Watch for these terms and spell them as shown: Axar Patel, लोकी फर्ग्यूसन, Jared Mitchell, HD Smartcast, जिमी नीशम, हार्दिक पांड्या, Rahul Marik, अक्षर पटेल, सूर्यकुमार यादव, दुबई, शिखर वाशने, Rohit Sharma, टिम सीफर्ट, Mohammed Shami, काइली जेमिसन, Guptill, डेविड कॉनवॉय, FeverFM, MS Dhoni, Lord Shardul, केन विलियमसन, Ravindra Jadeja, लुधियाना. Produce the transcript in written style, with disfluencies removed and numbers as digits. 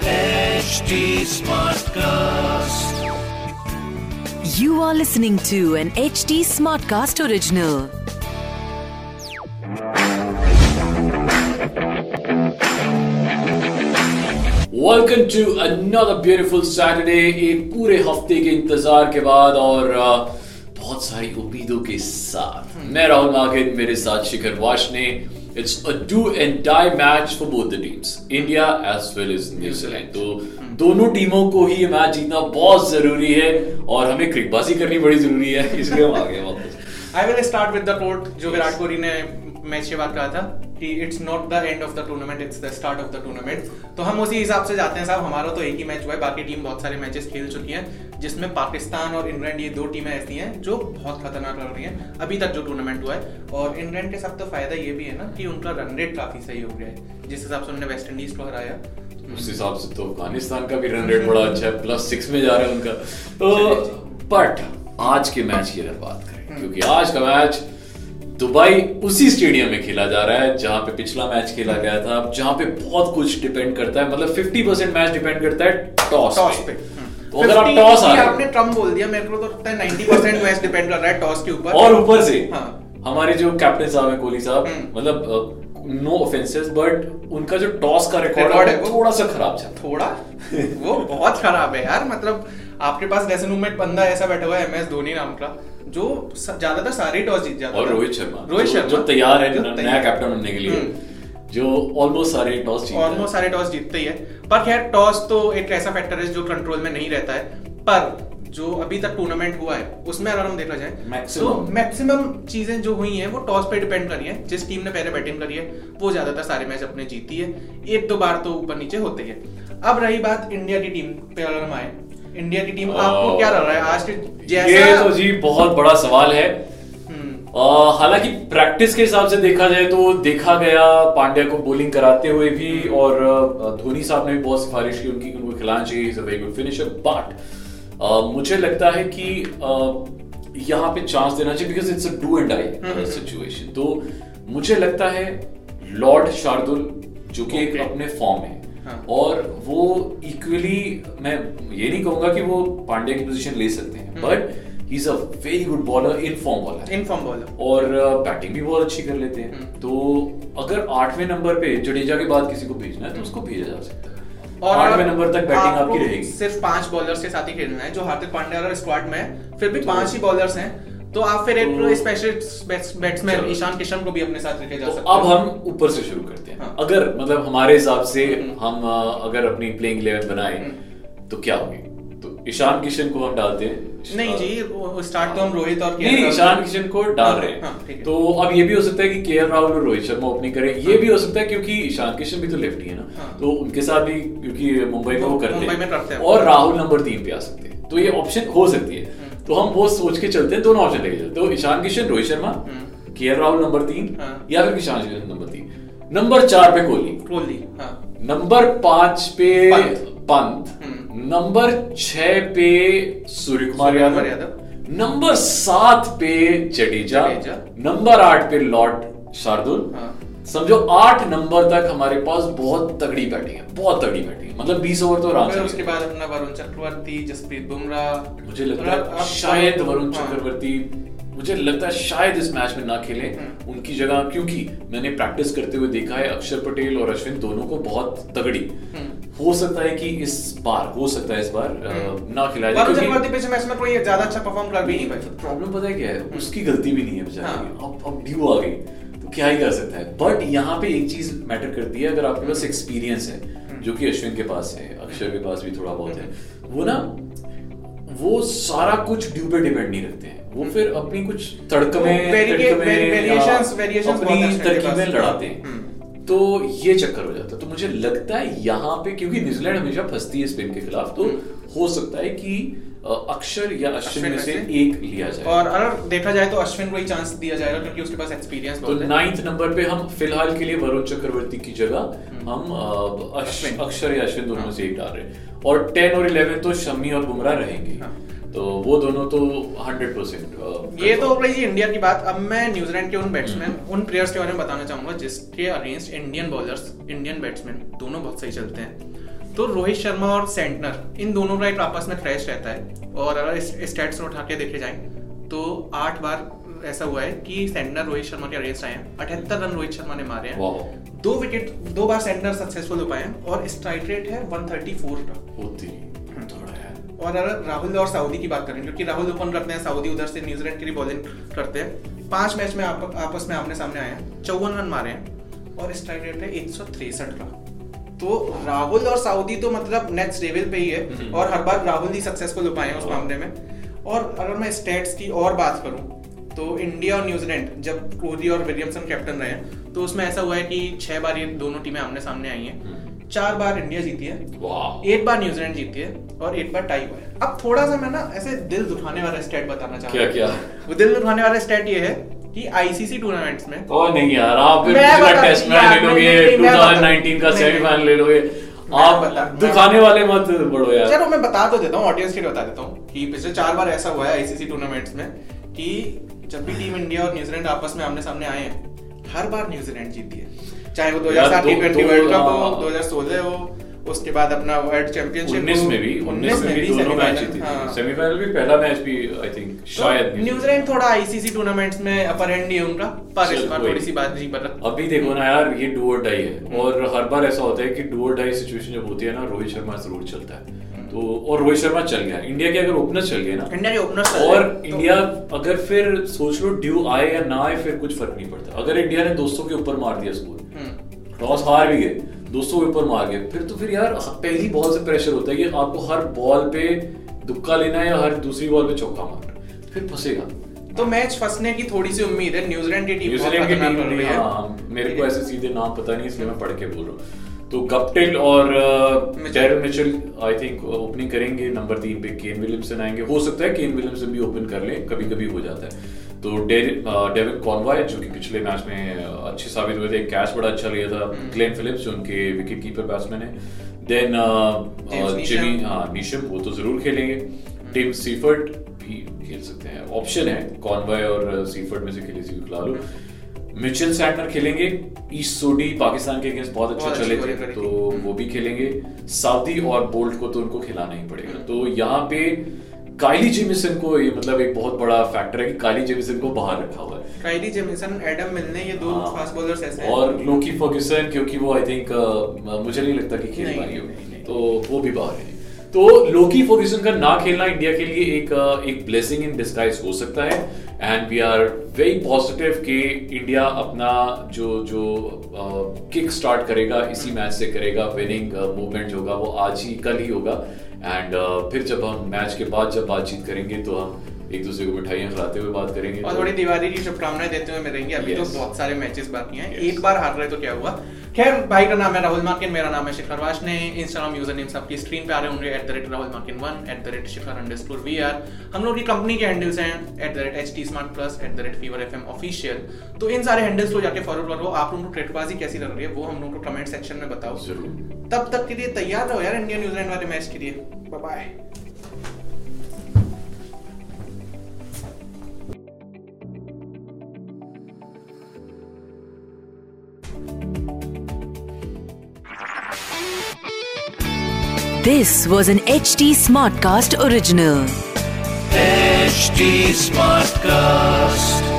HD Smartcast. You are listening to an HD Smartcast original. Welcome to another beautiful Saturday. एक पूरे हफ्ते के इंतजार के बाद और बहुत सारी उम्मीदों के साथ मैं राहुल मारिक, मेरे साथ शिखर वाशने. It's a do and die match for both the teams, India as well as New Zealand. तो दोनों टीमों को ही ये मैच जीतना बहुत जरूरी है और हमें क्रिकबाजी करनी बड़ी जरूरी है, इसलिए हम आ गए वापस. I will start with the quote जो विराट कोहली ने मैच के बाद कहा था कि it's not the end of the tournament, it's the start of the tournament. तो हम उसी हिसाब से जाते हैं साहब. हमारा तो एक ही मैच हुआ है, बाकी टीम बहुत सारे मैचेस खेल चुकी हैं, जिसमें पाकिस्तान और इंग्लैंड ये दो टीमें ऐसी हैं जो बहुत खतरनाक लग रही हैं अभी तक जो टूर्नामेंट हुआ है. और इंग्लैंड के साथ तो फायदा ये भी है ना कि उनका रन रेट काफी सही हो गया है, जिस हिसाब से उन्होंने वेस्ट इंडीज को हराया उस हिसाब से तो अफगानिस्तान का भी रन रेट बड़ा अच्छा है, +6 में जा रहा है उनका तो. बट आज के मैच की अगर बात करें, क्योंकि आज का मैच दुबई उसी स्टेडियम में खेला जा रहा है जहां पे पिछला मैच खेला गया था, जहां पे बहुत कुछ डिपेंड करता है, मतलब 50% मैच डिपेंड करता है टॉस पे. तो अगर आप टॉस आ रहे हो, आपने ट्रम्प बोल दिया, मेरे को तो लगता है 90% मैच डिपेंड कर रहा है टॉस के ऊपर. और ऊपर से हमारे जो कैप्टन साहब है कोहली साहब, मतलब नो ऑफेंसेस, बट उनका जो टॉस का रिकॉर्ड है थोड़ा सा खराब था. थोड़ा वो बहुत खराब है यार. मतलब आपके पास ड्रेसिंग रूम में बंदा ऐसा बैठा हुआ है, एमएस धोनी नाम का, जो ज्यादातर सारे टॉस जीत जाता है. और रोहित शर्मा जो तैयार है नया कैप्टन बनने के लिए, जो ऑलमोस्ट सारे टॉस जीतते ही है. पर खैर टॉस तो एक ऐसा फैक्टर है जो कंट्रोल में नहीं रहता है, पर जो अभी तक टूर्नामेंट हुआ है उसमें अगर हम देखा जाए मैक्सिमम चीजें जो हुई हैं वो टॉस पे डिपेंड करी है. जिस टीम ने पहले बैटिंग करी है वो ज्यादातर सारे मैच अपने जीती है, एक दो बार तो ऊपर नीचे होते ही है. अब रही बात इंडिया की टीम पे, अगर हम आए इंडिया की टीम, आपको क्या लग रहा है आज जैसा? ये तो जी बहुत बड़ा सवाल है. हालांकि प्रैक्टिस के हिसाब से देखा जाए तो देखा गया पांड्या को बॉलिंग कराते हुए भी, और धोनी साहब ने भी बहुत सिफारिश की उनकी, उनको खिलाना चाहिए फिनिशर. बट मुझे लगता है कि यहाँ पे चांस देना चाहिए, because it's a do and die situation. तो मुझे लगता है लॉर्ड शार्दुल जो कि एक अपने फॉर्म है, और वो इक्वली, मैं ये नहीं कहूंगा कि वो पांड्या की पोजीशन ले सकते हैं, but he is a very good bowler, in form bowler, और बैटिंग भी बहुत अच्छी कर लेते हैं. तो अगर 8वें नंबर पे जडेजा के बाद किसी को भेजना है तो उसको भेजा जा सकता है, और 8वें नंबर तक बैटिंग आपकी रहेगी. सिर्फ 5 बॉलर्स के साथ ही खेलना है, जो हार्दिक पांड्या और स्क्वाड में है, फिर भी 5 ही बॉलर्स हैं. तो आप फिर एक स्पेशल बैट्समैन ईशान किशन को भी अपने साथ लेके जा सकते हैं. अब हम ऊपर से शुरू करते हैं. अगर मतलब हमारे हिसाब से हम अगर अपनी प्लेइंग 11 बनाए तो क्या होगी? तो ईशान किशन को हम डालते हैं. नहीं जी, स्टार्ट तो हम रोहित और केएल, ईशान किशन को डाल रहे हैं. तो अब ये भी हो सकता है कि केएल राहुल और रोहित शर्मा ओपनिंग करें, ये भी हो सकता है क्योंकि ईशान किशन भी तो लेफ्टी है ना, तो उनके साथ भी, क्योंकि मुंबई में वो करते हैं, और राहुल नंबर 3 पे आ सकते हैं. तो ये ऑप्शन हो सकती है, तो हम वो सोच के चलते हैं, दोनों ऑप्शन लेके चलते हैं. तो ईशान किशन, रोहित शर्मा, केएल राहुल नंबर 3, या फिर ईशान किशन नंबर 3. नंबर 4 पे कोहली, नंबर 5 पे पंत, नंबर 6 पे सूर्यकुमार यादव, नंबर 7 पे जडेजा, नंबर 8 पे लॉर्ड शार्दुल. समझो 8 नंबर तक हमारे पास बहुत तगड़ी बैटिंग है, मतलब 20 ओवर तो आराम से. उसके बाद अपना वरुण चक्रवर्ती, जसप्रीत बुमराह. मुझे लगता है शायद इस मैच में ना खेले उनकी जगह, क्योंकि मैंने प्रैक्टिस करते हुए देखा है अक्षर पटेल और अश्विन दोनों को बहुत तगड़ी. हो सकता है इस बार ना खिलाया जाए. प्रॉब्लम पता है क्या है, उसकी गलती भी नहीं है बेचारे की, अब ड्यू आ गई तो क्या ही कर सकता है. बट यहाँ पे एक चीज मैटर करती है, अगर आपके पास एक्सपीरियंस है जो कि अश्विन के पास है, अक्षर के पास भी थोड़ा बहुत है, वो ना वो सारा कुछ ड्यू पे डिपेंड नहीं रखते हैं, वो फिर अपनी कुछ तड़कमें लड़ाते हैं, तो ये चक्कर हो जाता है. तो मुझे लगता है यहाँ पे, क्योंकि न्यूजीलैंड हमेशा फंसती है स्पिन के खिलाफ, तो हो सकता है कि अक्षर या अश्विन में से एक लिया जाए, और अगर देखा जाए तो अश्विन को ही चांस दिया जाएगा क्योंकि उसके पास एक्सपीरियंस. तो 9th नंबर पे हम फिलहाल के लिए वरुण चक्रवर्ती की जगह हम अक्षर या अश्विन दोनों से एक डाल रहे हैं, और 10 और 11 तो शमी और बुमराह रहेंगे. तो वो दोनों तो 100%। ये तो हो गई इंडिया की बात। अब मैं न्यूजीलैंड के उन बैट्समैन, उन प्लेयर्स के बारे में बताना चाहूंगा जिसके against Indian bowlers, Indian batsman दोनों बहुत सही चलते हैं। तो रोहित शर्मा और सेंटनर, इन दोनों का आपस में क्रैश रहता है। और अगर स्टैट्स उठा के देखे जाए तो 8 बार ऐसा हुआ है कि सेंटनर रोहित शर्मा के अगेंस्ट आए हैं। 78 रन रोहित शर्मा ने मारे हैं, 2 विकेट 2 बार सेंटनर सक्सेसफुल हो पाए हैं। और स्ट्राइक रेट है 134 का। और अगर राहुल और सऊदी की बात करें, क्योंकि राहुल ओपन करते हैं, सऊदी उधर से न्यूजीलैंड के लिए बॉलिंग करते हैं। 5 मैच में आपस में आमने सामने आए हैं, 54 रन मारे हैं और स्ट्राइक रेट है 163 का। तो राहुल और सऊदी तो मतलब नेक्स्ट लेवल पे ही है और हर बार राहुल ही सक्सेसफुल हो पाए हैं उस मामले में। और अगर मैं स्टेट्स की और बात करूं तो इंडिया और न्यूजीलैंड जब कोहली और विलियमसन कैप्टन रहे हैं तो उसमें ऐसा हुआ है कि 6 बार ये दोनों टीमें आमने सामने आई हैं। 4 बार इंडिया जीती है, 8 बार न्यूजीलैंड जीती है और 8 बार टाई हुआ है। अब थोड़ा सा मैं ना ऐसे दिल दुखाने वाला स्टेट बताना चाहता हूं। क्या वो दिल दुखाने वाला स्टेट ये है कि आईसीसी टूर्नामेंट्स में ओ नहीं यार, आप टेस्ट मैच ले लोगे, 2019 का सेमीफाइनल ले लोगे, आप दुखाने वाले मत बढ़ो यार। चलो मैं बता तो देता हूं, ऑडियंस के लिए बता देता हूं कि पिछले 4 बार ऐसा हुआ है आईसीसी टूर्नामेंट्स में कि जब भी टीम इंडिया और न्यूजीलैंड आपस में आमने सामने आए हैं, हर बार न्यूजीलैंड जीती है। चाहे वो 2007 टी20 वर्ल्ड कप हो, 2016 हो, उसके बाद अपना वर्ल्ड चैंपियनशिप 19 में भी दोनों मैच जीते, सेमीफाइनल भी, पहला मैच भी आई थिंक शायद। न्यूजीलैंड थोड़ा आईसीसी टूर्नामेंट्स में अपर एंड ही है उनका, पर इस बार थोड़ी सी बात नहीं बदल। अभी देखो ना यार, ये डू और डाई है और हर बार ऐसा होता है कि डू और डाई सिचुएशन जब होती है ना, रोहित शर्मा जरूर चलता है। तो और रोहित शर्मा चल गया, इंडिया के अगर ओपनर चल गए ना, इंडिया के ओपनर और इंडिया अगर फिर सोच लो ड्यू आए या ना आए फिर कुछ फर्क नहीं पड़ता। अगर इंडिया ने 200 के ऊपर मार दिया स्कोर, टॉस हार भी गए, 200 के ऊपर मार गए, फिर तो फिर यार पहली बॉल से प्रेशर होता है कि आपको हर बॉल पे दुक्का लेना है या हर दूसरी बॉल पे चौका मारना, फिर फंसेगा। तो मैच फंसने की थोड़ी सी उम्मीद है न्यूजीलैंड की टीम को। मेरे को ऐसे सीधे नाम पता नहीं, इसलिए मैं पढ़ के बोल रहा हूँ। तो गप्टिल और Jared Mitchell I think opening करेंगे। नंबर 3 पे केन विलियमसन आएंगे, हो सकता है केन विलियमसन भी ओपन कर ले, कभी कभी हो जाता है। तो डेविड कॉनवॉय जो कि पिछले मैच में अच्छे साबित हुए थे, कैच बड़ा अच्छा लिया था। ग्लेन फिलिप्स जो उनके विकेट कीपर बैट्समैन है। देन जिमी नीशम वो तो जरूर खेलेंगे। टिम सीफर्ट भी खेल सकते हैं, ऑप्शन है, कॉनवॉय और सीफर्ट में से किसी को खिला लो। मिचेल सैंटनर खेलेंगे। ईश सोडी पाकिस्तान के अगेंस्ट बहुत अच्छा चले थे तो वो भी खेलेंगे। साउदी और बोल्ट को तो उनको खिलाना ही पड़ेगा। तो यहाँ पे काइली जेमिसन को ये मतलब एक बहुत बड़ा फैक्टर है कि काइली जेमिसन को बाहर रखा हुआ है। काइली जेमिसन, एडम मिलने, ये दो फास्ट बॉलर्स ऐसे हैं। और लोकी फर्ग्यूसन, क्योंकि वो आई थिंक मुझे नहीं लगता कि खेल पाएगी, तो वो भी बाहर है। तो लोकी फर्ग्यूसन का ना खेलना इंडिया के लिए एक ब्लेसिंग इन डिस्गाइज हो सकता है। And we are very positive कि इंडिया अपना जो किक स्टार्ट करेगा इसी मैच से करेगा। विनिंग मूवमेंट होगा वो आज ही, कल ही होगा। एंड फिर जब हम मैच के बाद जब बातचीत करेंगे तो हम एक दूसरे को मिठाइयाँ खिलाते हुए बात करेंगे और थोड़ी दिवाली की शुभकामनाएं देते हुए मिलेंगे। अभी तो बहुत सारे मैचेस बाकी हैं, एक बार हार रहे तो क्या हुआ। खैर, भाई का नाम है राहुल मार्किन, मेरा नाम है शिखर वाशने। Instagram user names आपकी स्क्रीन पे आ रहे होंगे, @RahulMarkin1, @Shikhar_VR। हम लोग की कंपनी के हैंडल्स हैं, @HT Smart Plus, @FeverFM Official। तो इन सारे हैंडल्स को जाके फॉलो करो। आप लोगों को ट्रेडबाजी कैसी लग रही है वो हम लोग को कमेंट सेक्शन में बताओ जरूर। तब तक के लिए तैयार रहो यार इंडिया न्यूजीलैंड वाले मैच के लिए। Bye bye. This was an HD Smartcast original. HD Smartcast.